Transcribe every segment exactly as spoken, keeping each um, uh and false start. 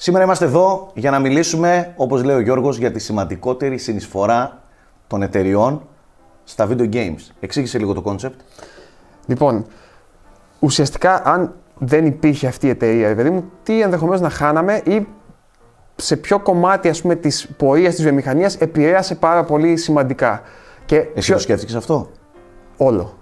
Σήμερα είμαστε εδώ για να μιλήσουμε, όπως λέει ο Γιώργος, για τη σημαντικότερη συνεισφορά των εταιριών στα video games. Εξήγησε λίγο το κόνσεπτ. Λοιπόν, ουσιαστικά αν δεν υπήρχε αυτή η εταιρεία, παιδί μου, τι ενδεχομένως να χάναμε ή σε ποιο κομμάτι, ας πούμε, της πορείας της βιομηχανίας επηρέασε πάρα πολύ σημαντικά. Και εσύ ποιο... το σκέφτηκες αυτό? Όλο.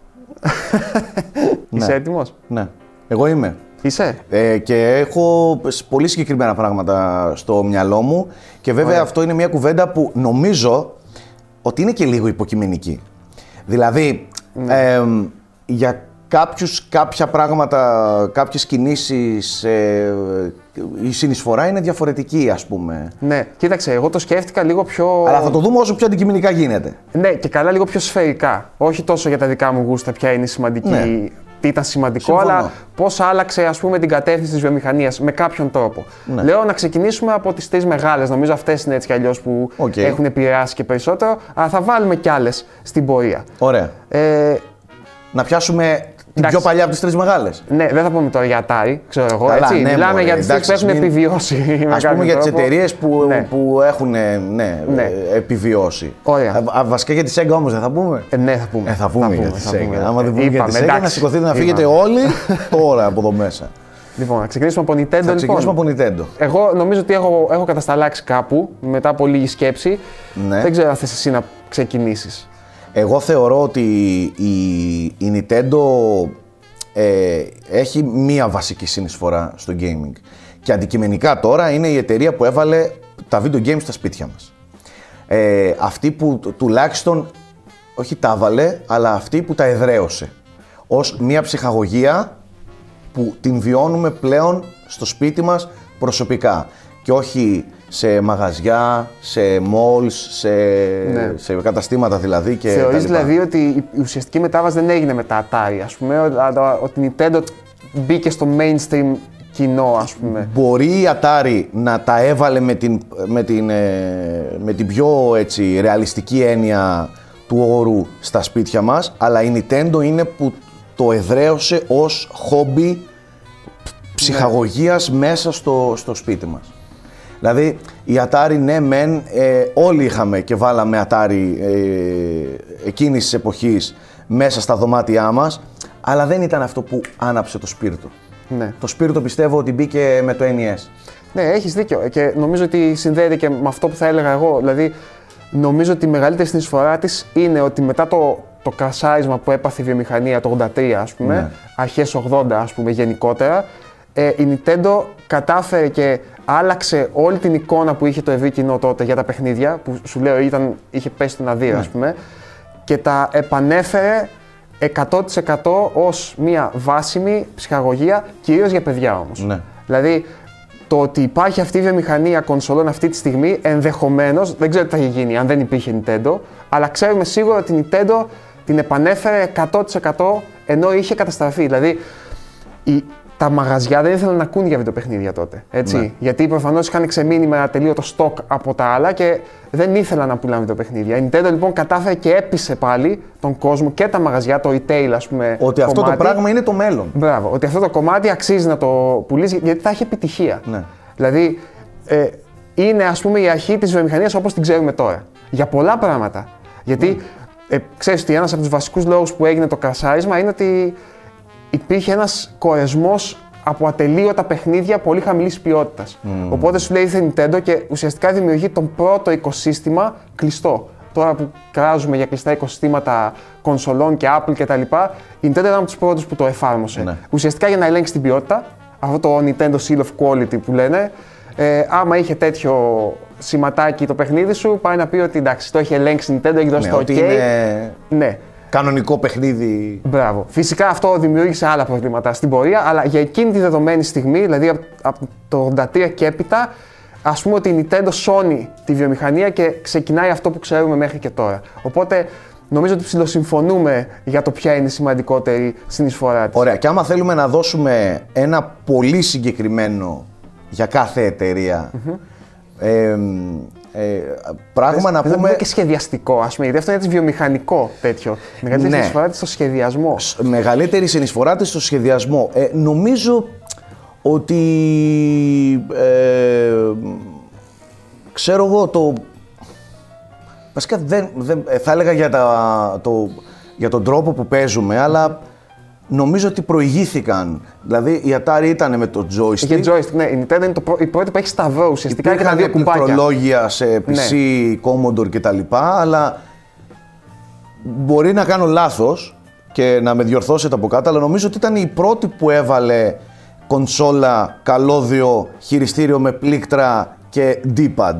Ναι. Είσαι έτοιμος? Ναι. Εγώ είμαι. Είσαι. Ε, και έχω πολύ συγκεκριμένα πράγματα στο μυαλό μου και βέβαια Ωραία. Αυτό είναι μια κουβέντα που νομίζω ότι είναι και λίγο υποκειμενική. Δηλαδή, ναι. ε, για κάποιους, κάποια πράγματα, κάποιες κινήσεις, ε, η συνεισφορά είναι διαφορετική, ας πούμε. Ναι, κοίταξε, εγώ το σκέφτηκα λίγο πιο... Αλλά θα το δούμε όσο πιο αντικειμενικά γίνεται. Ναι, και καλά λίγο πιο σφαιρικά. Όχι τόσο για τα δικά μου γούστα ποια είναι σημαντική... Ναι. Τι ήταν σημαντικό, Συμφωνώ. Αλλά πώς άλλαξε, ας πούμε, την κατεύθυνση της βιομηχανίας με κάποιον τρόπο. Ναι. Λέω να ξεκινήσουμε από τις τρεις μεγάλες. Νομίζω αυτές είναι έτσι κι αλλιώς που okay. έχουν επηρεάσει και περισσότερο. Αλλά θα βάλουμε κι άλλες στην πορεία. Ωραία. Ε, να πιάσουμε την πιο παλιά από τις τρεις μεγάλες. Ναι, δεν θα πούμε τώρα για Atari, ξέρω εγώ. Καλά, έτσι. Ναι, Μιλάμε μωρέ, για τις τρεις που έχουν μην... επιβιώσει. Ας πούμε για τις εταιρείες που, ναι. που έχουν ναι, ναι. επιβιώσει. Ωραία. Α, βασικά για τη Sega όμως δεν θα πούμε. Ε, ναι, θα πούμε. Ε, θα πούμε θα για τη Sega. Άμα δεν πούμε για τη Sega, να σηκωθείτε να φύγετε όλοι τώρα από εδώ μέσα. Λοιπόν, να ξεκινήσουμε από Nintendo. Θα ξεκινήσουμε λοιπόν. από Nintendo. Εγώ νομίζω ότι έχω, έχω κατασταλάξει κάπου μετά από λίγη σκέψη. Δεν ξέρω αν θες εσύ να ξεκινήσεις. Εγώ θεωρώ ότι η, η Nintendo ε, έχει μία βασική συνεισφορά στο gaming και αντικειμενικά τώρα είναι η εταιρεία που έβαλε τα video games στα σπίτια μας. Ε, αυτή που τουλάχιστον, όχι τα έβαλε, αλλά αυτή που τα εδραίωσε ως μία ψυχαγωγία που την βιώνουμε πλέον στο σπίτι μας προσωπικά και όχι σε μαγαζιά, σε malls, σε, ναι. σε καταστήματα δηλαδή και Θεωρείς τα λοιπά. Δηλαδή ότι η ουσιαστική μετάβαση δεν έγινε με τα Atari, ας πούμε, ότι η Nintendo μπήκε στο mainstream κοινό, ας πούμε. Μπορεί η Atari να τα έβαλε με την, με την, με την πιο έτσι, ρεαλιστική έννοια του όρου στα σπίτια μας, αλλά η Nintendo είναι που το εδραίωσε ως χόμπι ψυχαγωγίας ναι. μέσα στο, στο σπίτι μας. Δηλαδή, η Atari, ναι μεν, ε, όλοι είχαμε και βάλαμε Atari ε, εκείνης της εποχής μέσα στα δωμάτια μας, αλλά δεν ήταν αυτό που άναψε το σπίρτο. Ναι. Το σπίρτο πιστεύω ότι μπήκε με το Ν Ε Σ. Ναι, έχεις δίκιο και νομίζω ότι συνδέεται και με αυτό που θα έλεγα εγώ. Δηλαδή, νομίζω ότι η μεγαλύτερη συνεισφορά της είναι ότι μετά το, το κρασάρισμα που έπαθε η βιομηχανία το ογδόντα τρία, ας πούμε, ναι. αρχές ογδόντα, ας πούμε, γενικότερα, ε, η Nintendo κατάφερε και άλλαξε όλη την εικόνα που είχε το ευρύ κοινό τότε για τα παιχνίδια, που σου λέω ήταν, είχε πέσει στην αδύρα, ναι. ας πούμε, και τα επανέφερε εκατό τοις εκατό ως μια βάσιμη ψυχαγωγία, κυρίως για παιδιά όμως. Ναι. Δηλαδή, το ότι υπάρχει αυτή η βιομηχανία κονσολών αυτή τη στιγμή, ενδεχομένως, δεν ξέρω τι θα είχε γίνει αν δεν υπήρχε Nintendo, αλλά ξέρουμε σίγουρα ότι η Nintendo την επανέφερε εκατό τοις εκατό ενώ είχε καταστραφεί. Δηλαδή, η, τα μαγαζιά δεν ήθελαν να ακούν για βιντεοπαιχνίδια τότε. Έτσι. Ναι. Γιατί προφανώς είχαν ξεμείνει με ένα τελείωτο στόκ από τα άλλα και δεν ήθελαν να πουλάνε βιντεοπαιχνίδια. Η Nintendo λοιπόν κατάφερε και έπεισε πάλι τον κόσμο και τα μαγαζιά, το retail, ας πούμε. Ότι κομμάτι. Αυτό το πράγμα είναι το μέλλον. Μπράβο. Ότι αυτό το κομμάτι αξίζει να το πουλήσει γιατί θα έχει επιτυχία. Ναι. Δηλαδή ε, είναι ας πούμε η αρχή της βιομηχανίας όπως την ξέρουμε τώρα. Για πολλά πράγματα. Γιατί ε, ξέρεις ότι ένας από τους βασικούς λόγους που έγινε το κρασάρισμα είναι ότι. Υπήρχε ένας κορεσμός από ατελείωτα παιχνίδια πολύ χαμηλής ποιότητας. Mm. Οπότε σου λέει η Nintendo και ουσιαστικά δημιουργεί τον πρώτο οικοσύστημα κλειστό. Τώρα που κράζουμε για κλειστά οικοσύστηματα κονσολών και Apple κτλ. Η Nintendo ήταν από τους πρώτους που το εφάρμοσε. Ναι. Ουσιαστικά για να ελέγξει την ποιότητα, αυτό το Nintendo Seal of Quality που λένε, ε, άμα είχε τέτοιο σηματάκι το παιχνίδι σου, πάει να πει ότι εντάξει, το έχει ελέγξει η Nintendo, έχει δώσει ναι, το OK. Είναι... Ναι. Κανονικό παιχνίδι. Μπράβο. Φυσικά αυτό δημιούργησε άλλα προβλήματα στην πορεία, αλλά για εκείνη τη δεδομένη στιγμή, δηλαδή από το ογδόντα τρία και έπειτα, ας πούμε ότι η Nintendo σώνει τη βιομηχανία και ξεκινάει αυτό που ξέρουμε μέχρι και τώρα. Οπότε νομίζω ότι ψιλοσυμφωνούμε για το ποια είναι η σημαντικότερη συνεισφορά της. Ωραία. Και άμα θέλουμε να δώσουμε ένα πολύ συγκεκριμένο για κάθε εταιρεία. Mm-hmm. Ε, Ε, πράγμα Θες, να πούμε... πούμε. Και σχεδιαστικό, ας πούμε, γιατί αυτό είναι έτσι βιομηχανικό τέτοιο. Μεγαλύτερη ναι. συνεισφορά της στο σχεδιασμό. Μεγαλύτερη συνεισφορά της στο σχεδιασμό. Ε, νομίζω ότι ε, ξέρω εγώ το... Βασικά δεν, δεν, θα έλεγα για, τα, το, για τον τρόπο που παίζουμε, αλλά νομίζω ότι προηγήθηκαν. Δηλαδή η Atari ήταν με το joystick. Είχε joystick, ναι. Η Nintendo είναι το πρώτο, η πρώτη που έχει σταυρό ουσιαστικά. Υπήρχαν και τα δύο κουμπάκια. Πληκτρολόγια σε πι σι, ναι. Commodore κτλ. Αλλά μπορεί να κάνω λάθος και να με διορθώσετε από κάτω, αλλά νομίζω ότι ήταν η πρώτη που έβαλε κονσόλα, καλώδιο, χειριστήριο με πλήκτρα και D-pad.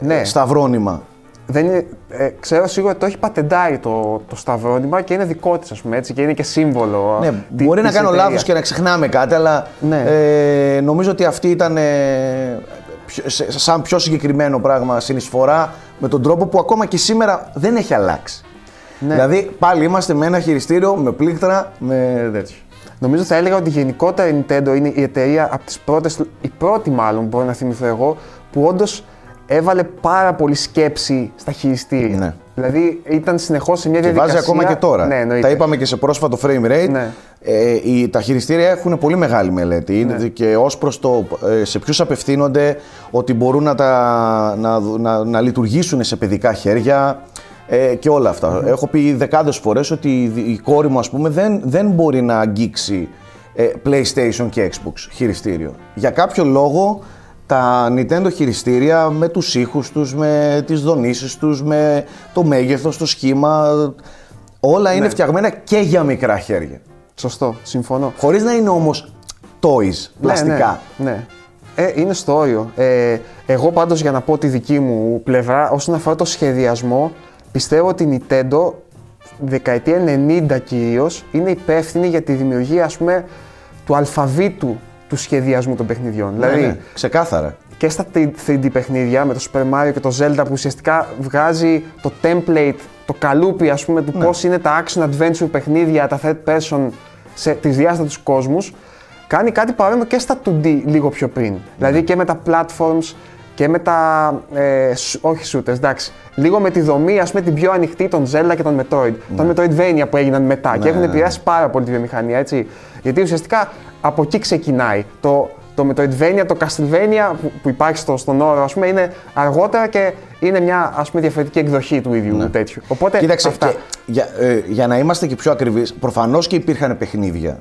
Ναι. Σταυρώνυμα. Δεν είναι, ε, ξέρω σίγουρα ότι το έχει πατεντάρει το, το σταυρώνυμα και είναι δικό της, ας πούμε, έτσι, και είναι και σύμβολο. Ναι, τη, μπορεί της να κάνω λάθος και να ξεχνάμε κάτι, αλλά ναι. ε, νομίζω ότι αυτή ήταν ε, πιο, σε, σαν πιο συγκεκριμένο πράγμα συνεισφορά με τον τρόπο που ακόμα και σήμερα δεν έχει αλλάξει. Ναι. Δηλαδή πάλι είμαστε με ένα χειριστήριο, με πλήκτρα, με τέτοιο. Νομίζω θα έλεγα ότι γενικότερα η Nintendo είναι η εταιρεία από τις πρώτες, η πρώτη μάλλον μπορώ να θυμηθώ εγώ, που όντως έβαλε πάρα πολύ σκέψη στα χειριστήρια. Ναι. Δηλαδή ήταν συνεχώς σε μια διαδικασία. Και βάζει ακόμα και τώρα. Ναι, τα είπαμε και σε πρόσφατο frame rate. Ναι. Ε, οι, τα χειριστήρια έχουν πολύ μεγάλη μελέτη. Ναι. Και ως προς το ε, σε ποιους απευθύνονται, ότι μπορούν να, τα, να, να, να λειτουργήσουν σε παιδικά χέρια. Ε, και όλα αυτά. Mm-hmm. Έχω πει δεκάδες φορές ότι η, η κόρη μου, ας πούμε, δεν, δεν μπορεί να αγγίξει ε, PlayStation και Xbox χειριστήριο. Για κάποιο λόγο τα Nintendo χειριστήρια με τους ήχους τους, με τις δονήσεις τους, με το μέγεθος, το σχήμα, όλα ναι. είναι φτιαγμένα και για μικρά χέρια. Σωστό, συμφωνώ. Χωρίς να είναι όμως toys, πλαστικά. Ναι, ναι, ναι. Ε, είναι στο όριο. Ε, εγώ πάντως για να πω τη δική μου πλευρά, όσον αφορά το σχεδιασμό, πιστεύω ότι η Nintendo, δεκαετία ενενήντα κυρίως, είναι υπεύθυνη για τη δημιουργία, ας πούμε, του αλφαβήτου του σχεδιασμού των παιχνιδιών. Ναι, δηλαδή, ναι, ξεκάθαρα. Και στα θρι ντι παιχνίδια, με το Super Mario και το Zelda, που ουσιαστικά βγάζει το template, το καλούπι, ας πούμε, του ναι. πώς είναι τα action adventure παιχνίδια, τα third person, σε τις διάστατους κόσμους, κάνει κάτι παρόμοιο και στα τού ντι λίγο πιο πριν. Ναι. Δηλαδή και με τα platforms, και με τα... Ε, όχι shooters, εντάξει. Λίγο με τη δομή, ας πούμε, την πιο ανοιχτή των Zelda και των Metroid. Ναι. Των Metroidvania που έγιναν μετά ναι, και έχουν επηρεάσει ναι, ναι. πάρα πολύ τη βιομηχανία, έτσι. Γιατί ουσιαστικά από εκεί ξεκινάει. Το, το Metroidvania, το Castlevania που, που υπάρχει στο, στον όρο, ας πούμε, είναι αργότερα και είναι μια, ας πούμε, διαφορετική εκδοχή του ίδιου ναι. τέτοιου. Οπότε, κοίταξε, αυτά... και, για, ε, για να είμαστε και πιο ακριβείς, προφανώς και υπήρχαν παιχνίδια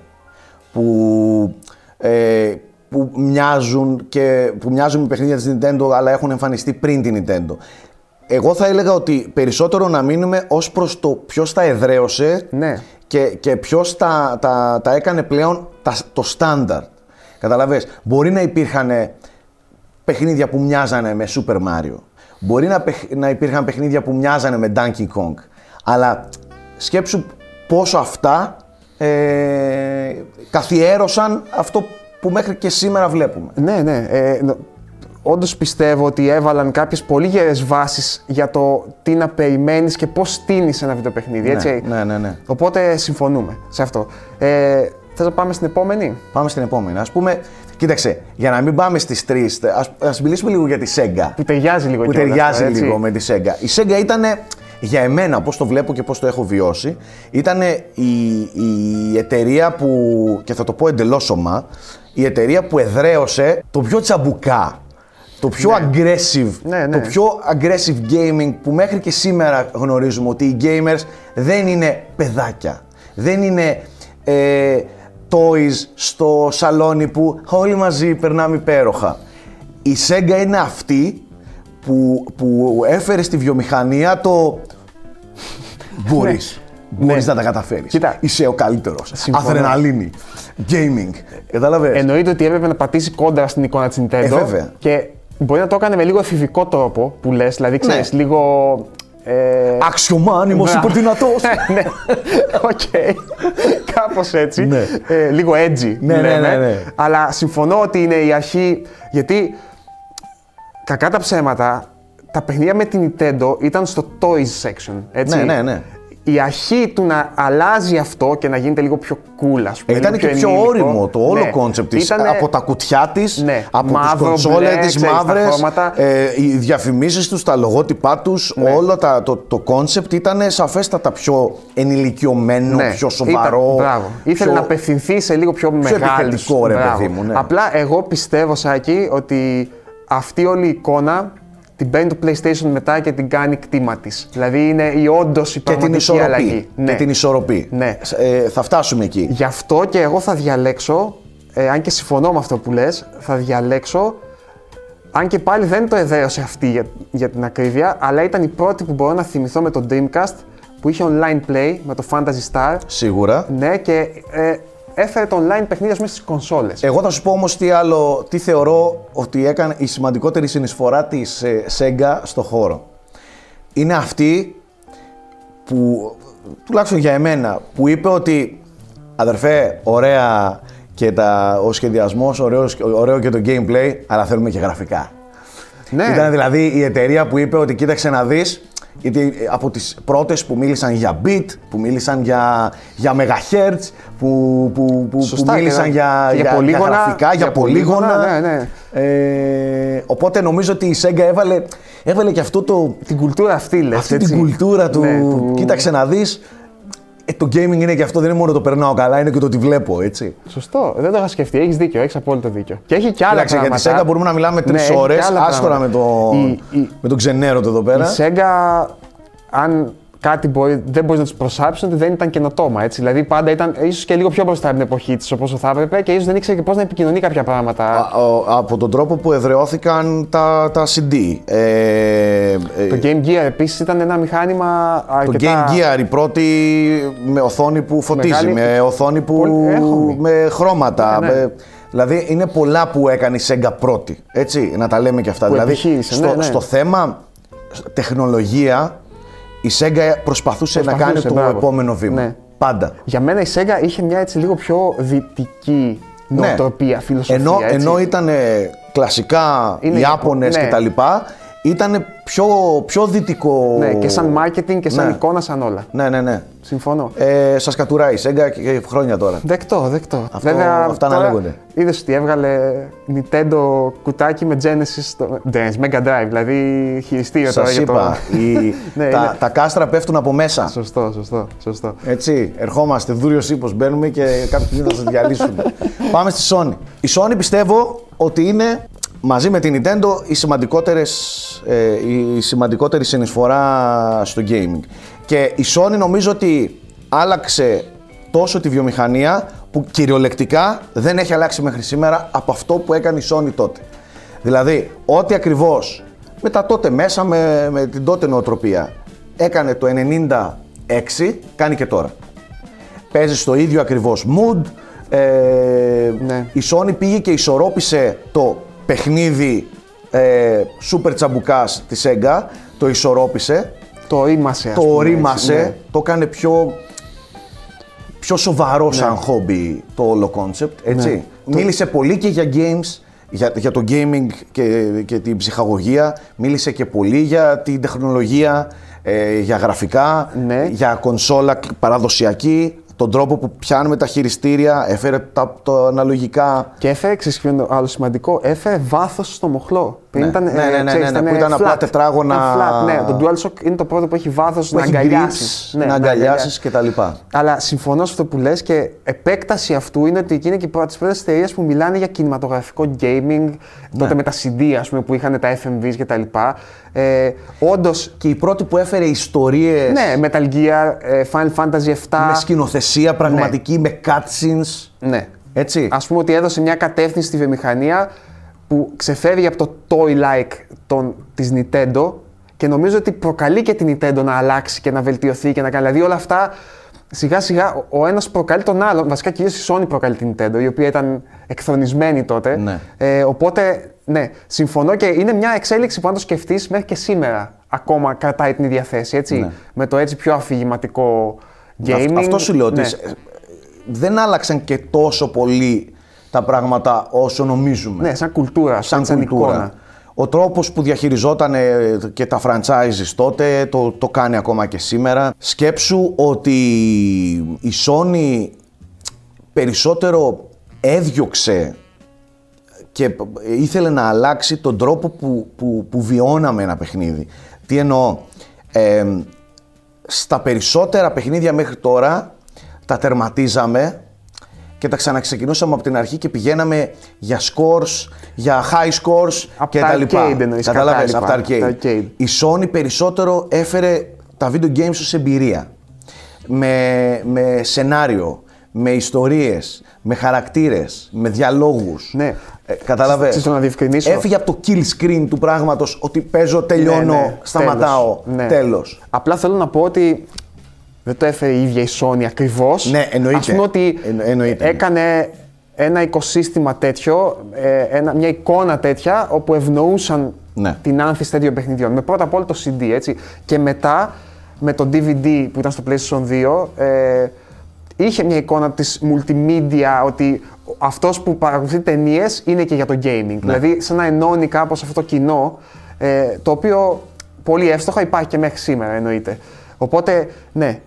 που... Ε, που μοιάζουν, και, που μοιάζουν με παιχνίδια της Nintendo, αλλά έχουν εμφανιστεί πριν την Nintendo. Εγώ θα έλεγα ότι περισσότερο να μείνουμε ως προς το ποιος τα εδραίωσε ναι. και, και ποιος τα, τα, τα έκανε πλέον τα, το στάνταρτ. Καταλαβες, μπορεί να υπήρχαν παιχνίδια που μοιάζανε με Super Mario, μπορεί να, να υπήρχαν παιχνίδια που μοιάζανε με Donkey Kong, αλλά σκέψου πόσο αυτά ε, καθιέρωσαν αυτό που μέχρι και σήμερα βλέπουμε. Ναι, ναι. Ε, όντως πιστεύω ότι έβαλαν κάποιες πολύ γερές βάσεις για το τι να περιμένεις και πώς στείνεις ένα βιντεοπαιχνίδι, ναι, έτσι. Ναι, ναι, ναι. Οπότε συμφωνούμε σε αυτό. Ε, θες να πάμε στην επόμενη? Πάμε στην επόμενη. Ας πούμε, κοίταξε, για να μην πάμε στις τρεις, ας, ας μιλήσουμε λίγο για τη Sega. Που ταιριάζει λίγο που ταιριάζει αυτά, λίγο με τη Sega. Η Sega ήταν, για εμένα, πώς το βλέπω και πώς το έχω βιώσει, ήταν η, η εταιρεία που, και θα το πω εντελώς ομά, η εταιρεία που εδραίωσε το πιο τσαμπουκά, το πιο ναι. aggressive, ναι, ναι. το πιο aggressive gaming που μέχρι και σήμερα γνωρίζουμε ότι οι gamers δεν είναι παιδάκια, δεν είναι ε, toys στο σαλόνι που όλοι μαζί περνάμε υπέροχα. Η Sega είναι αυτή που, που έφερε στη βιομηχανία το μπορείς. Μπορείς ναι. να τα καταφέρεις. Κοίτα. Είσαι ο καλύτερος. Συμφωνώ. Αδρεναλίνη. Gaming. Κατάλαβες. Εννοείται ότι έπρεπε να πατήσει κόντρα στην εικόνα της Nintendo. Ε, και μπορεί να το έκανε με λίγο εφηβικό τρόπο που λες. Δηλαδή ξέρεις, ναι. λίγο. Ε... Αξιομάνιμος, υπερδυνατός. Ναι. Οκ. Κάπως έτσι. Ναι. Ε, λίγο edgy. Ναι, ναι, ναι, ναι, ναι. Αλλά συμφωνώ ότι είναι η αρχή. Γιατί κακά τα ψέματα, τα παιχνίδια με την Nintendo ήταν στο toys section. Έτσι. Ναι, ναι, ναι. η αρχή του να αλλάζει αυτό και να γίνεται λίγο πιο cool, ας πούμε. Ήταν και πιο, πιο όριμο το όλο κόνσεπτ της. Ήτανε... από τα κουτιά της, ναι. από τις κονσόλες τις μαύρες, ε, οι διαφημίσεις τους, τα λογότυπά τους, ναι. όλο τα, το κόνσεπτ ήταν σαφέστατα πιο ενηλικιωμένο, ναι. πιο σοβαρό. Ήταν, πιο... Ήθελε να απευθυνθεί σε λίγο πιο, πιο μεγάλους. Ρε, παιδί μου, ναι. Απλά εγώ πιστεύω, Σάκη, ότι αυτή όλη η εικόνα την παίρνει το PlayStation μετά και την κάνει κτήμα της. Δηλαδή είναι η όντως η πραγματική αλλαγή. Και ναι. την ισορροπή. Ναι. Ε, θα φτάσουμε εκεί. Γι' αυτό και εγώ θα διαλέξω, ε, αν και συμφωνώ με αυτό που λες, θα διαλέξω, αν και πάλι δεν το εδέωσε αυτή για, για την ακρίβεια, αλλά ήταν η πρώτη που μπορώ να θυμηθώ με το Dreamcast, που είχε online play με το Phantasy Star. Σίγουρα. Ναι, και ε, έφερε το online παιχνίδια μέσα στις κονσόλες. Εγώ θα σου πω όμως τι άλλο, τι θεωρώ ότι έκανε η σημαντικότερη συνεισφορά της ε, Sega στο χώρο. Είναι αυτή που, τουλάχιστον για εμένα, που είπε ότι αδερφέ, ωραία και τα, ο σχεδιασμός, ωραίος, ωραίο και το gameplay, αλλά θέλουμε και γραφικά. Ναι. Ήταν δηλαδή η εταιρεία που είπε ότι κοίταξε να δεις, γιατί από τις πρώτες που μίλησαν για beat, που μίλησαν για, για megahertz, που, που, που, Σωστά, που μίλησαν ναι. για, για, για, για γραφικά, για, για πολύγωνα. πολύγωνα ναι, ναι. Ε, οπότε νομίζω ότι η Sega έβαλε, έβαλε και αυτό το... Την κουλτούρα αυτή, λες, αυτή έτσι. την κουλτούρα του, ναι, του... κοίταξε να δεις, ε, το gaming είναι και αυτό, δεν είναι μόνο το περνάω καλά, είναι και το τι βλέπω, έτσι. Σωστό, δεν το είχα σκεφτεί, έχεις δίκιο, έχεις απόλυτο δίκιο. Και έχει κι άλλα Λάξε, πράγματα. Για τη Sega μπορούμε να μιλάμε τρεις ναι, ώρες, άστορα με, το, η, με τον ξενέρωτο εδώ πέρα. Η Sega, αν κάτι μπορεί, δεν μπορείς να τους προσάψεις, ότι δεν ήταν καινοτόμα, έτσι. Δηλαδή πάντα ήταν ίσως και λίγο πιο μπροστά από την εποχή της, όπως θα έπρεπε, και ίσως δεν ήξερε και πώς να επικοινωνεί κάποια πράγματα. Α, ο, από τον τρόπο που εδραιώθηκαν τα, τα σι ντι. Ε, το Game Gear επίσης ήταν ένα μηχάνημα αρκετά... Το Game Gear, η πρώτη με οθόνη που φωτίζει, μεγάλη... με οθόνη που... Πολύ... με χρώματα. Ναι, ναι. Με... Δηλαδή είναι πολλά που έκανε η Sega πρώτη, έτσι, να τα λέμε και αυτά. Που δηλαδή στο, ναι, ναι. στο θέμα τεχνολογία, η Sega προσπαθούσε, προσπαθούσε να κάνει μπράβο. το επόμενο βήμα. Ναι. Πάντα. Για μένα η Sega είχε μια έτσι λίγο πιο δυτική νοοτροπία, ναι. φιλοσοφία. Ενώ, ενώ ήταν κλασικά είναι Ιάπωνες ναι. κτλ. Ήταν πιο, πιο δυτικό. Ναι, και σαν marketing και σαν ναι. εικόνα, σαν όλα. Ναι, ναι, ναι. Συμφωνώ. Ε, σας κατουράει η Sega και χρόνια τώρα. Δεκτό, δεκτό. Αυτό, Βέβαια, αυτά να λέγονται. Είδες ότι έβγαλε Nintendo κουτάκι με Genesis, το... Genesis Mega Drive, δηλαδή χειριστήριο τώρα για το... Σας είπα, τα, τα κάστρα πέφτουν από μέσα. Σωστό, σωστό, σωστό. Έτσι, ερχόμαστε, δούριος ύπος, μπαίνουμε και κάποιοι θα σας διαλύσουμε. Πάμε στη Sony. Η Sony πιστεύω ότι είναι... μαζί με την Nintendo, η, σημαντικότερες, ε, η σημαντικότερη συνεισφορά στο gaming. Και η Sony νομίζω ότι άλλαξε τόσο τη βιομηχανία που κυριολεκτικά δεν έχει αλλάξει μέχρι σήμερα από αυτό που έκανε η Sony τότε. Δηλαδή, ό,τι ακριβώς με τα τότε μέσα, με, με την τότε νοοτροπία, έκανε το ενενήντα έξι, κάνει και τώρα. Παίζει στο ίδιο ακριβώς mood, ε, ναι. η Sony πήγε και ισορρόπησε το παιχνίδι ε, super τσαμπουκάς της Sega, το ισορρόπησε, το ρήμασε, το, ρήμασε, ναι. το έκανε πιο, πιο σοβαρό ναι. σαν χόμπι το όλο concept, έτσι. Ναι. Μίλησε το... πολύ και για games, για, για το gaming και, και την ψυχαγωγία, μίλησε και πολύ για την τεχνολογία, ε, για γραφικά, ναι. για κονσόλα παραδοσιακή, τον τρόπο που πιάνουμε τα χειριστήρια, έφερε τα, το αναλογικά. Και έφερε, ξεσπιώνω, άλλο σημαντικό, έφερε βάθος στο μοχλό. Ναι, ήταν, ναι, ναι, ναι, ναι, ξέρεις, ναι, ναι που ήταν flat, απλά τετράγωνα. Flat, ναι, το DualShock είναι το πρώτο που έχει βάθος που να, έχει αγκαλιάσεις, glitch, ναι, να αγκαλιάσεις. Να αγκαλιάσεις κτλ. Αλλά συμφωνώ σε αυτό που λες και επέκταση αυτού είναι ότι εκείνη και από τις πρώτες εταιρείες που μιλάνε για κινηματογραφικό gaming, ναι. τότε με τα σι ντι ας πούμε, που είχαν τα εφ εμ βι κτλ. Ε, όντως. Και η πρώτη που έφερε ιστορίες. Ναι, Metal Gear, Final Fantasy επτά. Με σκηνοθεσία πραγματική, ναι. με cutscenes. Ναι. Έτσι. Ας πούμε ότι έδωσε μια κατεύθυνση στη βιομηχανία που ξεφεύγει από το toy-like των, της Nintendo και νομίζω ότι προκαλεί και την Nintendo να αλλάξει και να βελτιωθεί και να κάνει. Δηλαδή όλα αυτά σιγά σιγά ο ένας προκαλεί τον άλλον. Βασικά κυρίως η Sony προκαλεί την Nintendo, η οποία ήταν εκθρονισμένη τότε. Ναι. Ε, οπότε ναι, συμφωνώ και είναι μια εξέλιξη που αν το σκεφτείς μέχρι και σήμερα ακόμα κρατάει την ίδια θέση, έτσι. Ναι. Με το έτσι πιο αφηγηματικό gaming. Αυτό σου λέω ότι ναι. δεν άλλαξαν και τόσο πολύ τα πράγματα όσο νομίζουμε. Ναι, σαν κουλτούρα, σαν, σαν κουλτούρα. Σαν εικόνα. Ο τρόπος που διαχειριζόταν και τα franchises τότε, το, το κάνει ακόμα και σήμερα. Σκέψου ότι η Sony περισσότερο έδιωξε και ήθελε να αλλάξει τον τρόπο που, που, που βιώναμε ένα παιχνίδι. Τι εννοώ, ε, στα περισσότερα παιχνίδια μέχρι τώρα τα τερματίζαμε και τα ξαναξεκινούσαμε από την αρχή και πηγαίναμε για scores, για high scores από και τα, τα λοιπά. Εννοείς, καταλάβες, από τα arcade. arcade. Η Sony περισσότερο έφερε τα video games ως εμπειρία, με, με σενάριο, με ιστορίες, με χαρακτήρες, με διαλόγους. Ναι. Ε, καταλάβες, έφυγε από το kill screen του πράγματος ότι παίζω, τελειώνω, ναι, ναι, σταματάω, ναι. τέλος. Απλά θέλω να πω ότι δεν το έφερε η ίδια η Sony ακριβώς. Ναι, εννοείται. Ας πούμε ότι εννοείται. έκανε ένα οικοσύστημα τέτοιο, ένα, μια εικόνα τέτοια, όπου ευνοούσαν ναι. την άνθηση τέτοιων παιχνιδιών. Με πρώτα απ' όλα το σι ντι, έτσι. Και μετά με το ντι βι ντι που ήταν στο PlayStation δύο, ε, είχε μια εικόνα της multimedia, ότι αυτός που παρακολουθεί ταινίες είναι και για το gaming. Ναι. Δηλαδή, σαν να ενώνει κάπως αυτό το κοινό, ε, το οποίο πολύ εύστοχα υπάρχει και μέχρι σήμερα, εννοείται. Οπότε, ναι,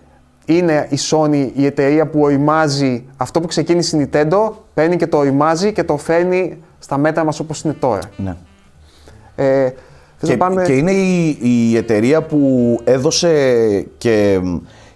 είναι η Sony η εταιρεία που οριμάζει αυτό που ξεκίνησε η Nintendo, παίρνει και το οριμάζει και το φέρνει στα μέτρα μας όπως είναι τώρα. Ναι. Ε, και, να πάμε... και είναι η, η εταιρεία που έδωσε και,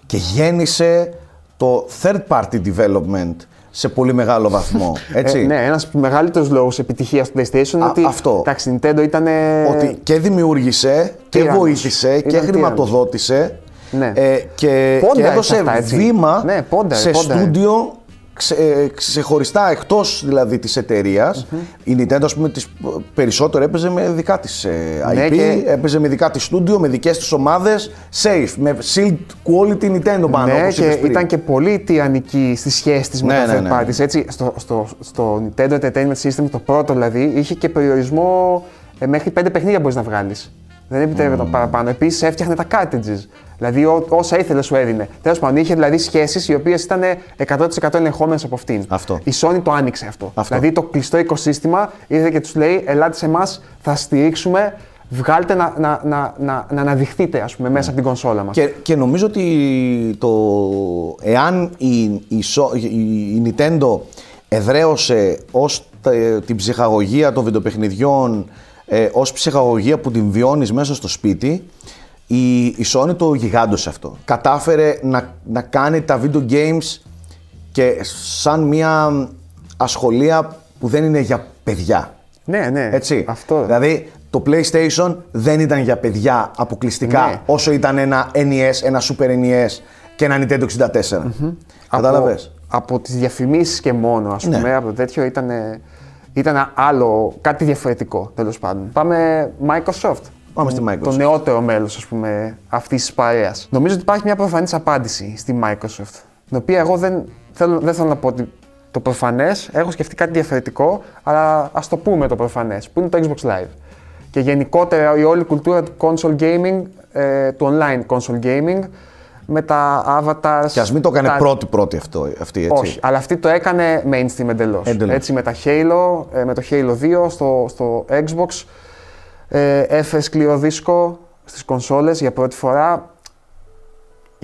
και γέννησε το third party development σε πολύ μεγάλο βαθμό, έτσι. Ε, ναι, ένας από τους μεγαλύτερους λόγους επιτυχίας του PlayStation είναι ότι αυτό. Εντάξει, Nintendo ήταν... Ότι και δημιούργησε, τύρανος. και βοήθησε, ήταν και χρηματοδότησε. Τύρανος. Ναι. Ε, και, και έδωσε αυτά, βήμα ναι, πόντα, σε πόντα. στούντιο ξε, ξεχωριστά, εκτός δηλαδή της εταιρείας. Mm-hmm. Η Nintendo, ας πούμε, τις περισσότερο έπαιζε με δικά της άι πι, ναι, και... έπαιζε με δικά της στούντιο, με δικές της ομάδες, safe, με sealed quality Nintendo πάνω. Ναι, και ήταν και πολύ τυραννική στη σχέση της ναι, με τα ναι, ναι, ναι. έτσι. Στο, στο, στο Nintendo Entertainment System, το πρώτο δηλαδή, είχε και περιορισμό ε, μέχρι πέντε παιχνίδια μπορείς να βγάλεις. Δεν επιτρέπεται mm. παραπάνω. Επίσης έφτιαχνε τα cartridges. Δηλαδή ό, όσα ήθελε σου έδινε. Τέλος πάντων, είχε δηλαδή σχέσεις οι οποίες ήταν εκατό τοις εκατό ελεγχόμενες από αυτήν. Αυτό. Η Sony το άνοιξε αυτό. αυτό. Δηλαδή το κλειστό οικοσύστημα ήρθε και τους λέει: ελάτε σε εμάς, θα στηρίξουμε, βγάλτε να, να, να, να, να αναδειχθείτε, ας πούμε, mm. μέσα από την κονσόλα μας. Και, και νομίζω ότι το... εάν η, η, η Nintendo εδραίωσε ως την ψυχαγωγία των βιντεοπαιχνιδιών. Ε, ως ψυχαγωγία που την βιώνεις μέσα στο σπίτι, η, η Sony το γιγάντωσε αυτό. Κατάφερε να, να κάνει τα video games και σαν μια ασχολία που δεν είναι για παιδιά. Ναι, ναι, έτσι. Αυτό. Δηλαδή το PlayStation δεν ήταν για παιδιά αποκλειστικά, ναι. όσο ήταν ένα εν ι ες, ένα Super εν ι ες και ένα Nintendo εξήντα τέσσερα. Mm-hmm. Κατάλαβες. Από, από τις διαφημίσεις και μόνο, ας πούμε, ναι. από το τέτοιο ήτανε... Ήταν άλλο, κάτι διαφορετικό, τέλος πάντων. Πάμε Microsoft. Πάμε στη Microsoft. Το νεότερο μέλος, ας πούμε, αυτής της παρέας. Νομίζω ότι υπάρχει μια προφανής απάντηση στη Microsoft, την οποία εγώ δεν θέλω, δεν θέλω να πω ότι το προφανές, έχω σκεφτεί κάτι διαφορετικό, αλλά ας το πούμε το προφανές, που είναι το Xbox Live. Και γενικότερα η όλη κουλτούρα του console gaming, ε, του online console gaming, με τα avatars... Και ας μην το έκανε τα... πρώτη-πρώτη αυτό, αυτή, έτσι. Όχι, αλλά αυτή το έκανε mainstream εντελώς. εντελώς. Έτσι, με, τα Halo, με το Halo δύο στο, στο Xbox, ε, έφερε σκληρό δίσκο στις κονσόλες για πρώτη φορά.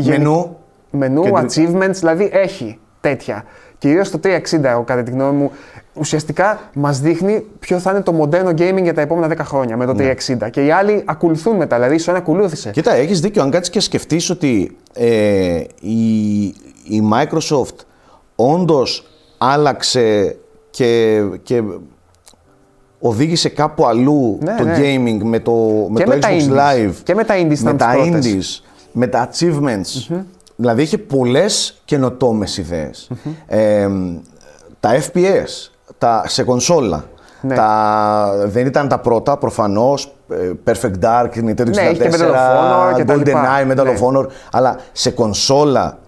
Μενού. Μενού, και... achievements, δηλαδή έχει τέτοια. Κυρίως το τριακόσια εξήντα, κατά τη γνώμη μου, ουσιαστικά μας δείχνει ποιο θα είναι το μοντέρνο gaming για τα επόμενα δέκα χρόνια με το τριακόσια εξήντα. Ναι. Και οι άλλοι ακολουθούν μετά, δηλαδή η Sony ακολούθησε. Κοίτα, έχεις δίκιο. Αν κάτσεις και σκεφτείς ότι ε, η, η Microsoft όντως άλλαξε και, και οδήγησε κάπου αλλού ναι, το ναι. gaming με το, με το με Xbox Live. Και με τα indies. Με τα indies, με τα achievements. Mm-hmm. Δηλαδή είχε πολλές καινοτόμες ιδέες. Mm-hmm. ε, τα εφ πι ες, τα, σε κονσόλα, ναι. τα, δεν ήταν τα πρώτα προφανώς, Perfect Dark, Nintendo εξήντα τέσσερα, ναι, GoldenEye, Metal of Honor, αλλά σε κονσόλα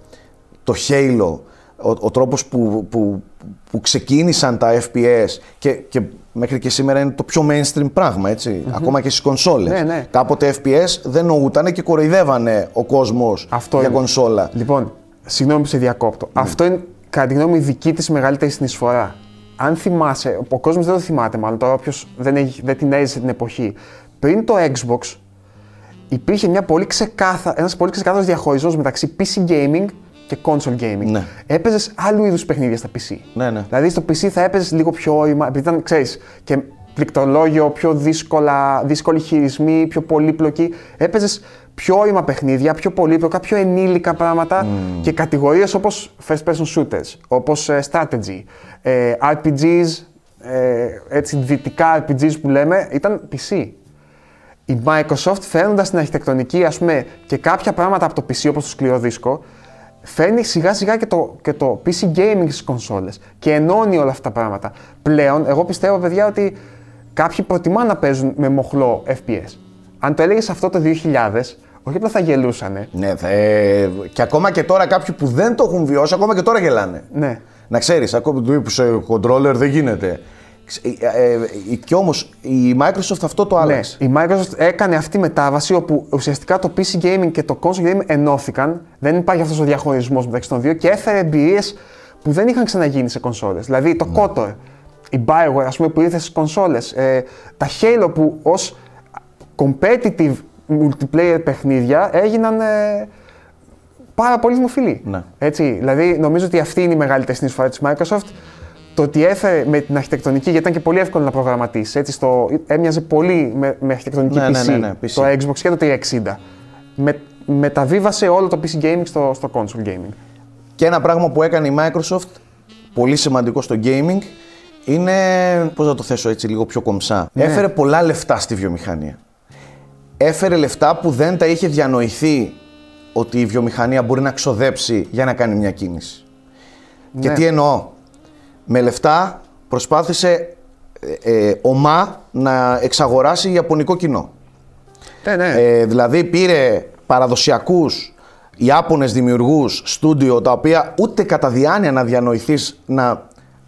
το Halo, ο, ο τρόπος που, που, που ξεκίνησαν τα εφ πι ες και, και μέχρι και σήμερα είναι το πιο mainstream πράγμα, έτσι, mm-hmm. ακόμα και στις κονσόλες. Ναι, ναι. Κάποτε εφ πι ες δεν νοούτανε και κοροϊδεύανε ο κόσμος αυτό για είναι. Κονσόλα. Λοιπόν, συγγνώμη που σε διακόπτω, mm. αυτό είναι κατά τη γνώμη δική της μεγαλύτερη συνεισφορά αν θυμάσαι, ο κόσμος δεν το θυμάται μάλλον, τώρα όποιος δεν, δεν την έζησε την εποχή, πριν το Xbox υπήρχε μια πολύ ξεκάθα, ένας πολύ ξεκάθαρος διαχωρισμός μεταξύ πι σι gaming και console gaming. Ναι. Έπαιζες άλλου είδους παιχνίδια στα πι σι. Ναι, ναι. Δηλαδή στο πι σι θα έπαιζες λίγο πιο όρημα, επειδή ήταν, ξέρεις, και πληκτρολόγιο, πιο δύσκολα, δύσκολοι χειρισμοί, πιο πολύπλοκοι. Έπαιζες πιο όρημα παιχνίδια, πιο πολύπλοκα, πιο ενήλικα πράγματα mm. και κατηγορίες όπως first person shooters, όπως strategy, αρ πι τζις, έτσι δυτικά αρ πι τζις που λέμε, ήταν πι σι. Η Microsoft φέρνοντας την αρχιτεκτονική, ας πούμε, και κάποια πράγματα από το πι σι όπως το σκληρό δίσκο, φέρνει σιγά σιγά και το, και το πι σι gaming στις κονσόλες και ενώνει όλα αυτά τα πράγματα. Πλέον, εγώ πιστεύω, παιδιά, ότι κάποιοι προτιμά να παίζουν με μοχλό εφ πι ες. Αν το έλεγες αυτό το δύο χιλιάδες, όχι απλά θα γελούσανε. Ναι, θα, ε, και ακόμα και τώρα κάποιοι που δεν το έχουν βιώσει, ακόμα και τώρα γελάνε. Ναι. Να ξέρεις, ακόμα του είπου σε controller δεν γίνεται. Ε, ε, και όμως η Microsoft αυτό το άλλαξε. Ναι, η Microsoft έκανε αυτή τη μετάβαση όπου ουσιαστικά το πι σι gaming και το console gaming ενώθηκαν. Δεν υπάρχει αυτός ο διαχωρισμός μεταξύ των δύο και έφερε εμπειρίες που δεν είχαν ξαναγίνει σε κονσόλες. Δηλαδή το ναι. KOTOR, η BioWare, ας πούμε, που ήρθε στις κονσόλες, ε, τα Halo που ως competitive multiplayer παιχνίδια έγιναν ε, πάρα πολύ δημοφιλή. Ναι. Έτσι, δηλαδή νομίζω ότι αυτή είναι η μεγαλύτερη συνεισφορά της Microsoft. Το ότι έφερε με την αρχιτεκτονική, γιατί ήταν και πολύ εύκολο να προγραμματίσει. Έτσι, στο, έμοιαζε πολύ με, με αρχιτεκτονική ναι, πι σι, ναι, ναι, ναι, πι σι, το Xbox και το τριακόσια εξήντα. Με, μεταβίβασε όλο το πι σι gaming στο, στο console gaming. Και ένα πράγμα που έκανε η Microsoft, πολύ σημαντικό στο gaming, είναι, πώς να το θέσω έτσι λίγο πιο κομψά, ναι. Έφερε πολλά λεφτά στη βιομηχανία. Έφερε λεφτά που δεν τα είχε διανοηθεί ότι η βιομηχανία μπορεί να ξοδέψει για να κάνει μια κίνηση. Ναι. Και τι εννοώ. Με λεφτά προσπάθησε ε, ε, ομά να εξαγοράσει ιαπωνικό κοινό. Ναι, ναι. Ε, δηλαδή πήρε παραδοσιακούς Ιάπωνες δημιουργούς στούντιο τα οποία ούτε κατά διάνοια να διανοηθείς να,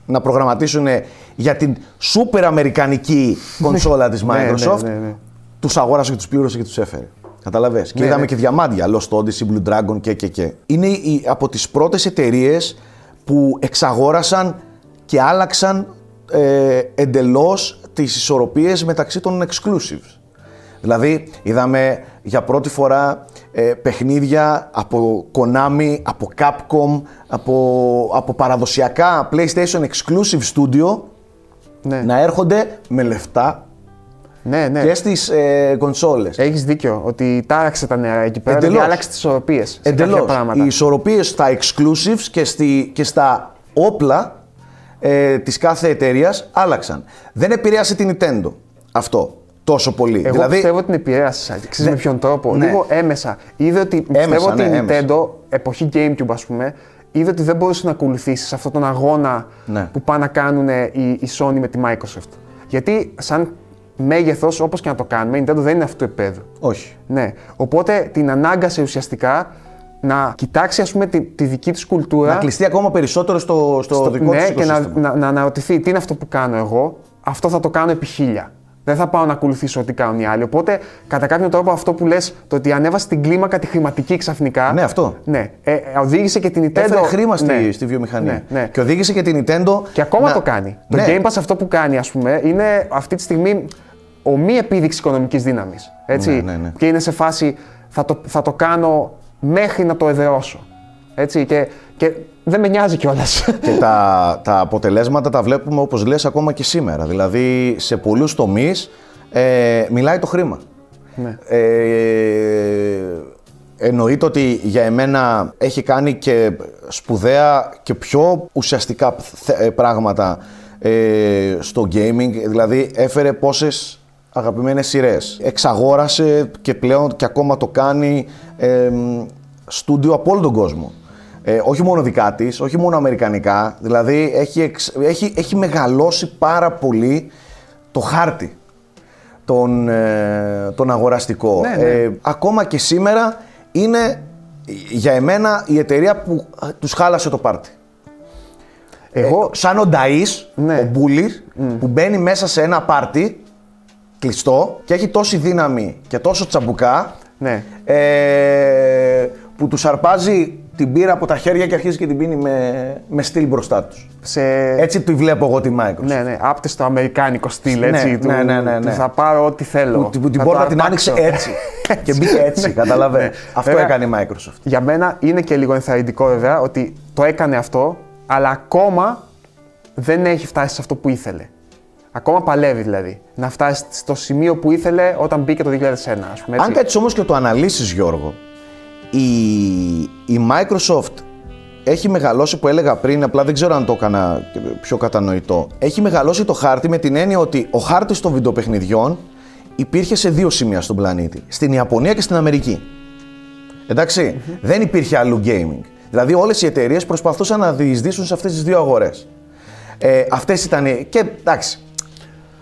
να προγραμματίσουν για την σούπερ αμερικανική κονσόλα της Microsoft. Ναι, ναι, ναι. Τους αγόρασε και τους πλήρωσε και τους έφερε. Καταλαβες. Ναι, και είδαμε ναι. και διαμάντια, Lost Odyssey, Blue Dragon και και και. Είναι η, από τις πρώτες εταιρείες που εξαγόρασαν και άλλαξαν ε, εντελώς τις ισορροπίες μεταξύ των exclusives. Δηλαδή, είδαμε για πρώτη φορά ε, παιχνίδια από Konami, από Capcom, από, από παραδοσιακά PlayStation exclusive studio ναι. να έρχονται με λεφτά ναι, ναι. και στις ε, κονσόλες. Έχεις δίκιο ότι τάραξε τα νερά εκεί πέρα, εντελώς. Δηλαδή άλλαξε τις ισορροπίες. Εντελώς. Οι ισορροπίες στα exclusives και, στη, και στα όπλα Ε, της κάθε εταιρείας άλλαξαν. Δεν επηρέασε την Nintendo αυτό τόσο πολύ. Εγώ δηλαδή... πιστεύω ότι την επηρέασε. Ξέρεις ναι. με ποιον τρόπο. Ναι. Λίγο έμεσα. Είδε ότι. Έμεσα, πιστεύω ναι, ότι η Nintendo, εποχή GameCube, ας πούμε, είδε ότι δεν μπορούσε να ακολουθήσει σε αυτόν τον αγώνα ναι. που πάνε να κάνουν η, η Sony με τη Microsoft. Γιατί, σαν μέγεθος, όπως και να το κάνουμε, η Nintendo δεν είναι αυτού του επέδου. Όχι. Ναι. Οπότε την ανάγκασε ουσιαστικά να κοιτάξει, ας πούμε, τη, τη δική της κουλτούρα. Να κλειστεί ακόμα περισσότερο στο, στο, στο δικό ναι, της οικοσύστημα. Ναι, και να, να, να αναρωτηθεί τι είναι αυτό που κάνω εγώ, αυτό θα το κάνω επί χίλια. Δεν θα πάω να ακολουθήσω ό,τι κάνουν οι άλλοι. Οπότε, κατά κάποιον τρόπο, αυτό που λες, το ότι ανέβασε την κλίμακα τη χρηματική ξαφνικά. Ναι, αυτό. Ναι. Ε, οδήγησε και την Nintendo. Έφερε χρήμα στη, ναι. στη βιομηχανία. Ναι, ναι. Και οδήγησε και την Nintendo. Και ακόμα να... το κάνει. Ναι. Το Game Pass αυτό που κάνει, ας πούμε, είναι αυτή τη στιγμή ομοίη επίδειξη οικονομικής δύναμης. Έτσι. Ναι, ναι, ναι. Και είναι σε φάση θα το, θα το κάνω. Μέχρι να το εδραιώσω. Έτσι, και, και δεν με νοιάζει κιόλας. Και τα, τα αποτελέσματα τα βλέπουμε, όπως λες, ακόμα και σήμερα. Δηλαδή, σε πολλούς τομείς ε, μιλάει το χρήμα. Ναι. Ε, εννοείται ότι για εμένα έχει κάνει και σπουδαία και πιο ουσιαστικά πράγματα ε, στο gaming. Δηλαδή, έφερε πόσες αγαπημένες σειρές. Εξαγόρασε και πλέον και ακόμα το κάνει στούντιο ε, από όλο τον κόσμο. Ε, όχι μόνο δικά της, όχι μόνο αμερικανικά. Δηλαδή έχει, εξ, έχει, έχει μεγαλώσει πάρα πολύ το χάρτη, τον, ε, τον αγοραστικό. Ναι, ναι. Ε, ακόμα και σήμερα είναι για εμένα η εταιρεία που τους χάλασε το πάρτι. Εγώ, ε, σαν ο Νταΐς, ναι. ο Μπούλης, mm. που μπαίνει μέσα σε ένα πάρτι κλειστό και έχει τόση δύναμη και τόσο τσαμπουκά ναι. ε, που του αρπάζει την πήρα από τα χέρια και αρχίζει και την πίνει με, με στυλ μπροστά του. Σε... Έτσι τη βλέπω εγώ τη Microsoft. Ναι, ναι, άπτε στο αμερικάνικο στυλ, έτσι. Ναι, του, ναι, ναι, ναι, ναι. Θα πάρω ό,τι θέλω. Που, που, την πόρτα την άνοιξε έτσι. Και μπήκε έτσι, καταλαβαίνω. Ναι. Αυτό βέβαια, έκανε η Microsoft. Για μένα είναι και λίγο ενθαρρυντικό βέβαια ότι το έκανε αυτό, αλλά ακόμα δεν έχει φτάσει σε αυτό που ήθελε. Ακόμα παλεύει δηλαδή. Να φτάσει στο σημείο που ήθελε όταν μπήκε το δύο χιλιάδες ένα, ας πούμε. Έτσι. Αν κάτι όμως και το αναλύσεις, Γιώργο, η, η Microsoft έχει μεγαλώσει, που έλεγα πριν, απλά δεν ξέρω αν το έκανα πιο κατανοητό. Έχει μεγαλώσει το χάρτη με την έννοια ότι ο χάρτης των βιντεοπαιχνιδιών υπήρχε σε δύο σημεία στον πλανήτη. Στην Ιαπωνία και στην Αμερική. Εντάξει, mm-hmm. δεν υπήρχε αλλού gaming. Δηλαδή όλες οι εταιρείες προσπαθούσαν να διεισδύσουν σε αυτές τις δύο αγορές. Ε, αυτές ήταν. Και εντάξει.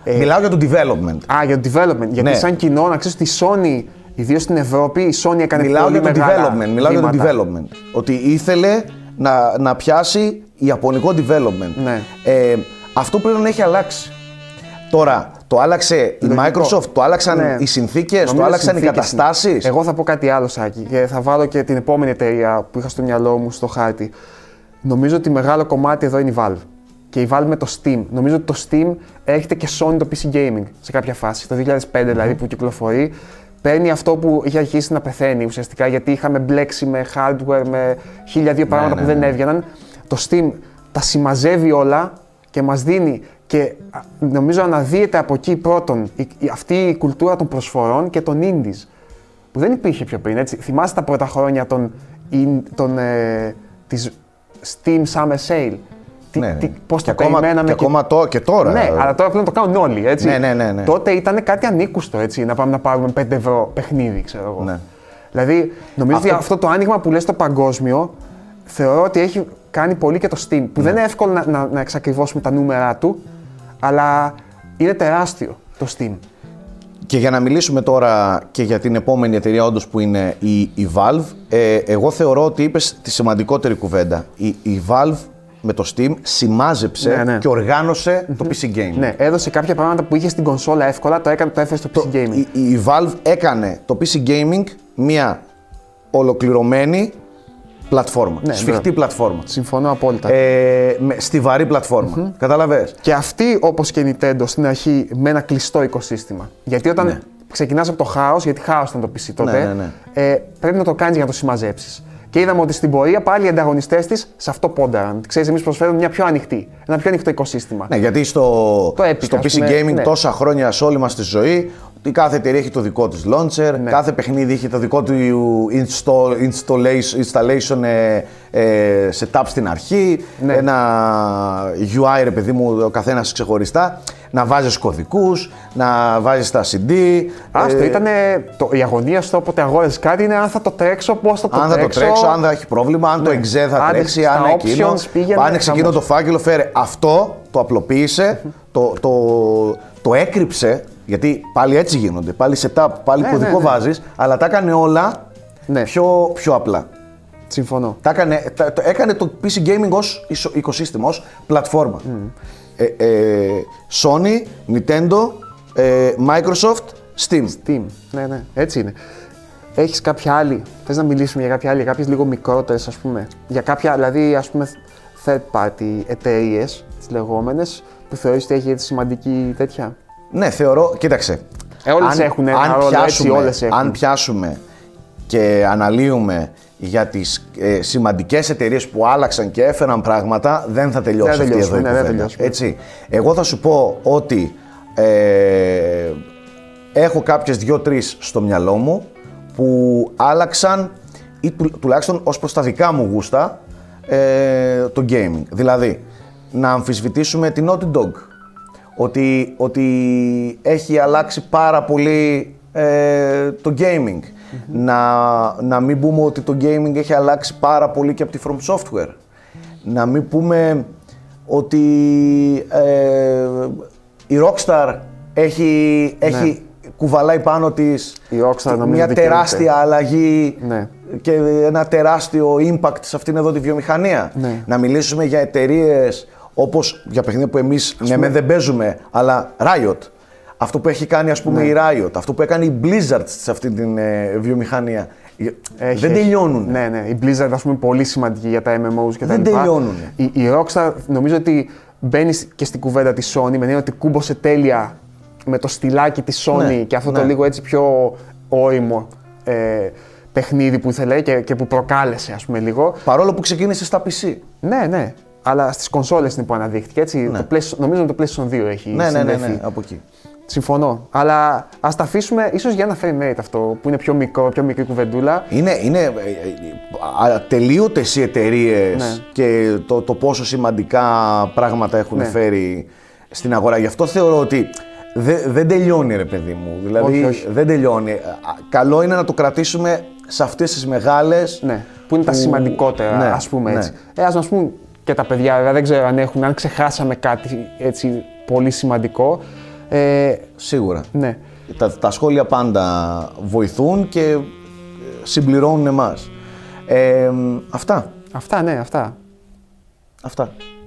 Ε, Μιλάω για το development. Α, για το development. Γιατί ναι. σαν κοινό, να ξέρεις ότι η Sony, ιδίως στην Ευρώπη, η Sony έκανε πολύ μεγάλα development. Μιλάω για το development. Ότι ήθελε να, να πιάσει ιαπωνικό development. Ναι. Ε, αυτό πλέον έχει αλλάξει. Τώρα, το άλλαξε λογικό. Η Microsoft, το άλλαξαν ναι. οι συνθήκες, νομίζω το άλλαξαν οι καταστάσεις. Εγώ θα πω κάτι άλλο, Σάκη, και θα βάλω και την επόμενη εταιρεία που είχα στο μυαλό μου στο χάρτη. Νομίζω ότι μεγάλο κομμάτι εδώ είναι η Valve. Και η Valve με το Steam. Νομίζω ότι το Steam έρχεται και Sony το πι σι Gaming σε κάποια φάση. Το δύο χιλιάδες πέντε mm-hmm. δηλαδή που κυκλοφορεί, παίρνει αυτό που είχε αρχίσει να πεθαίνει ουσιαστικά, γιατί είχαμε μπλέξει με hardware, με χίλια δύο πράγματα ναι, που ναι, δεν ναι. έβγαιναν. Το Steam τα συμμαζεύει όλα και μας δίνει. Και νομίζω αναδύεται από εκεί πρώτον η, η, αυτή η κουλτούρα των προσφορών και των indies, που δεν υπήρχε πιο πριν. Έτσι. Θυμάστε τα πρώτα χρόνια των, in, των, ε, της Steam Summer Sale. Τι, ναι, τι, πώς και το ακόμα, περιμέναμε. Και, και ακόμα το και τώρα. Ναι, αλλά τώρα πλέον το κάνουν όλοι, έτσι. Ναι, ναι, ναι, ναι. Τότε ήταν κάτι ανήκουστο, έτσι, να πάμε να πάρουμε πέντε ευρώ παιχνίδι, ξέρω εγώ. Ναι. Δηλαδή, νομίζω αυτό... ότι αυτό το άνοιγμα που λες το παγκόσμιο, θεωρώ ότι έχει κάνει πολύ και το Steam, που ναι. δεν είναι εύκολο να, να, να εξακριβώσουμε τα νούμερα του, αλλά είναι τεράστιο το Steam. Και για να μιλήσουμε τώρα και για την επόμενη εταιρεία όντως που είναι η, η Valve, ε, εγώ θεωρώ ότι είπες τη σημαντικότερη κουβέντα. Η, η Valve με το Steam σημάζεψε ναι, ναι. και οργάνωσε mm-hmm. το πι σι Gaming. Ναι, έδωσε κάποια πράγματα που είχε στην κονσόλα εύκολα, το έκανε, το έφερε στο το, πι σι Gaming. Η, η Valve έκανε το πι σι Gaming μια ολοκληρωμένη πλατφόρμα, ναι, σφιχτή ναι. πλατφόρμα. Συμφωνώ απόλυτα. Ε, με στιβαρή πλατφόρμα, mm-hmm. καταλαβες. Και αυτή, όπως και η Nintendo, στην αρχή με ένα κλειστό οικοσύστημα. Γιατί όταν ναι. ξεκινάς από το χάος, γιατί χάος ήταν το πι σι τότε, ναι, ναι, ναι. Ε, πρέπει να το κάνεις για να το συμμαζέψεις. Και είδαμε ότι στην πορεία πάλι οι ανταγωνιστές της σε αυτό πόνταραν. Ξέρεις, εμείς προσφέρουμε μια πιο ανοιχτή, ένα πιο ανοιχτό οικοσύστημα. Ναι, γιατί στο, το Epic, στο πι σι πούμε, Gaming ναι. τόσα χρόνια σε όλη μας τη ζωή, η κάθε εταιρεία έχει το δικό της launcher, ναι. κάθε παιχνίδι έχει το δικό του install, installation, installation ε, ε, setup στην αρχή, ναι. ένα γιου άι, ρε παιδί μου, ο καθένας ξεχωριστά, να βάζεις κωδικούς, να βάζεις τα σι ντι. Άστο, ε, ήτανε το, η αγωνία στο όποτε αγόρες κάτι είναι αν θα το τρέξω, πώς θα το αν τρέξω. Αν θα το τρέξω, αν θα έχει πρόβλημα, αν ναι. το εξέ θα αν τρέξει, αν εκείνο, πάνε σε εκείνο το φάκελο, φέρε. Αυτό το απλοποίησε, το, το, το, το έκρυψε. Γιατί πάλι έτσι γίνονται, πάλι setup, πάλι ναι, κωδικό ναι, ναι. βάζεις, αλλά τα έκανε όλα ναι. πιο, πιο απλά. Συμφωνώ. Τα έκανε, τα, το, έκανε το πι σι Gaming ως οικοσύστημα, ως πλατφόρμα. Mm. Ε, ε, Sony, Nintendo, ε, Microsoft, Steam. Steam, ναι, ναι, έτσι είναι. Έχεις κάποια άλλη, θες να μιλήσουμε για κάποια άλλη, για κάποιες λίγο μικρότερες ας πούμε, για κάποια, δηλαδή ας πούμε third party εταιρείες, τις λεγόμενες, που θεωρείς ότι έχει σημαντική τέτοια. Ναι, θεωρώ, κοίταξε, ε, όλες αν, έχουν ένα αν, ρόλο, πιάσουμε, έτσι, όλες έχουν. Αν πιάσουμε και αναλύουμε για τις ε, σημαντικές εταιρείες που άλλαξαν και έφεραν πράγματα, δεν θα τελειώσει δεν αυτή εδώ ναι, η κουβέντα, ναι, έτσι. Εγώ θα σου πω ότι ε, έχω κάποιες δύο-τρεις στο μυαλό μου που άλλαξαν, ή του, τουλάχιστον ως προς τα δικά μου γούστα, ε, το gaming. Δηλαδή, να αμφισβητήσουμε την Naughty Dog. Ότι, ότι έχει αλλάξει πάρα πολύ ε, το gaming. Mm-hmm. Να, να μην πούμε ότι το gaming έχει αλλάξει πάρα πολύ και από τη From Software. Να μην πούμε ότι ε, η Rockstar έχει, ναι. έχει κουβαλάει πάνω της μια τεράστια δικαιούται. Αλλαγή ναι. και ένα τεράστιο impact σε αυτήν εδώ τη βιομηχανία. Ναι. Να μιλήσουμε για εταιρείες όπως για παιχνίδια που εμείς ναι, δεν παίζουμε, αλλά Riot, Αυτό που έχει κάνει, ας πούμε, ναι. η Riot, αυτό που έκανε η Blizzard σε αυτή την ε, βιομηχανία. Έχει, δεν τελειώνουν. Ναι, ναι. Η Blizzard, ας πούμε, πολύ σημαντική για τα εμ εμ όους και τα λοιπά. Δεν τελειώνουν. Η, η Rockstar, νομίζω ότι μπαίνει και στην κουβέντα τη Sony, με νέα ότι κούμπωσε τέλεια με το στυλάκι τη Sony ναι, και αυτό ναι. το λίγο έτσι πιο όριμο ε, παιχνίδι που ήθελε και, και που προκάλεσε, ας πούμε, λίγο. Παρόλο που ξεκίνησε στα πι σι. Ναι, ναι. Αλλά στις κονσόλες είναι που αναδείχτηκε, έτσι. Ναι. Το πλαίσιο, νομίζω ότι το PlayStation δύο έχει ναι, ναι, ναι, ναι, από εκεί. Συμφωνώ. Αλλά ας τα αφήσουμε ίσως για ένα frame rate αυτό που είναι πιο μικρό, πιο μικρή κουβεντούλα. Είναι, είναι ατελείωτες οι εταιρείες ναι. και το, το πόσο σημαντικά πράγματα έχουν ναι. φέρει στην αγορά. Γι' αυτό θεωρώ ότι δε, δεν τελειώνει, ρε παιδί μου. Δηλαδή όχι, όχι. δεν τελειώνει. Καλό είναι να το κρατήσουμε σε αυτές τις μεγάλες. Ναι. Που είναι που... τα σημαντικότερα, ναι, ας πούμε έτσι. Ναι. Ε, ας μας πούν και τα παιδιά, δεν ξέρω αν έχουν, αν ξεχάσαμε κάτι έτσι πολύ σημαντικό. Ε, Σίγουρα. Ναι. Τα, τα σχόλια πάντα βοηθούν και συμπληρώνουν εμάς. Ε, αυτά. Αυτά, ναι, αυτά. Αυτά.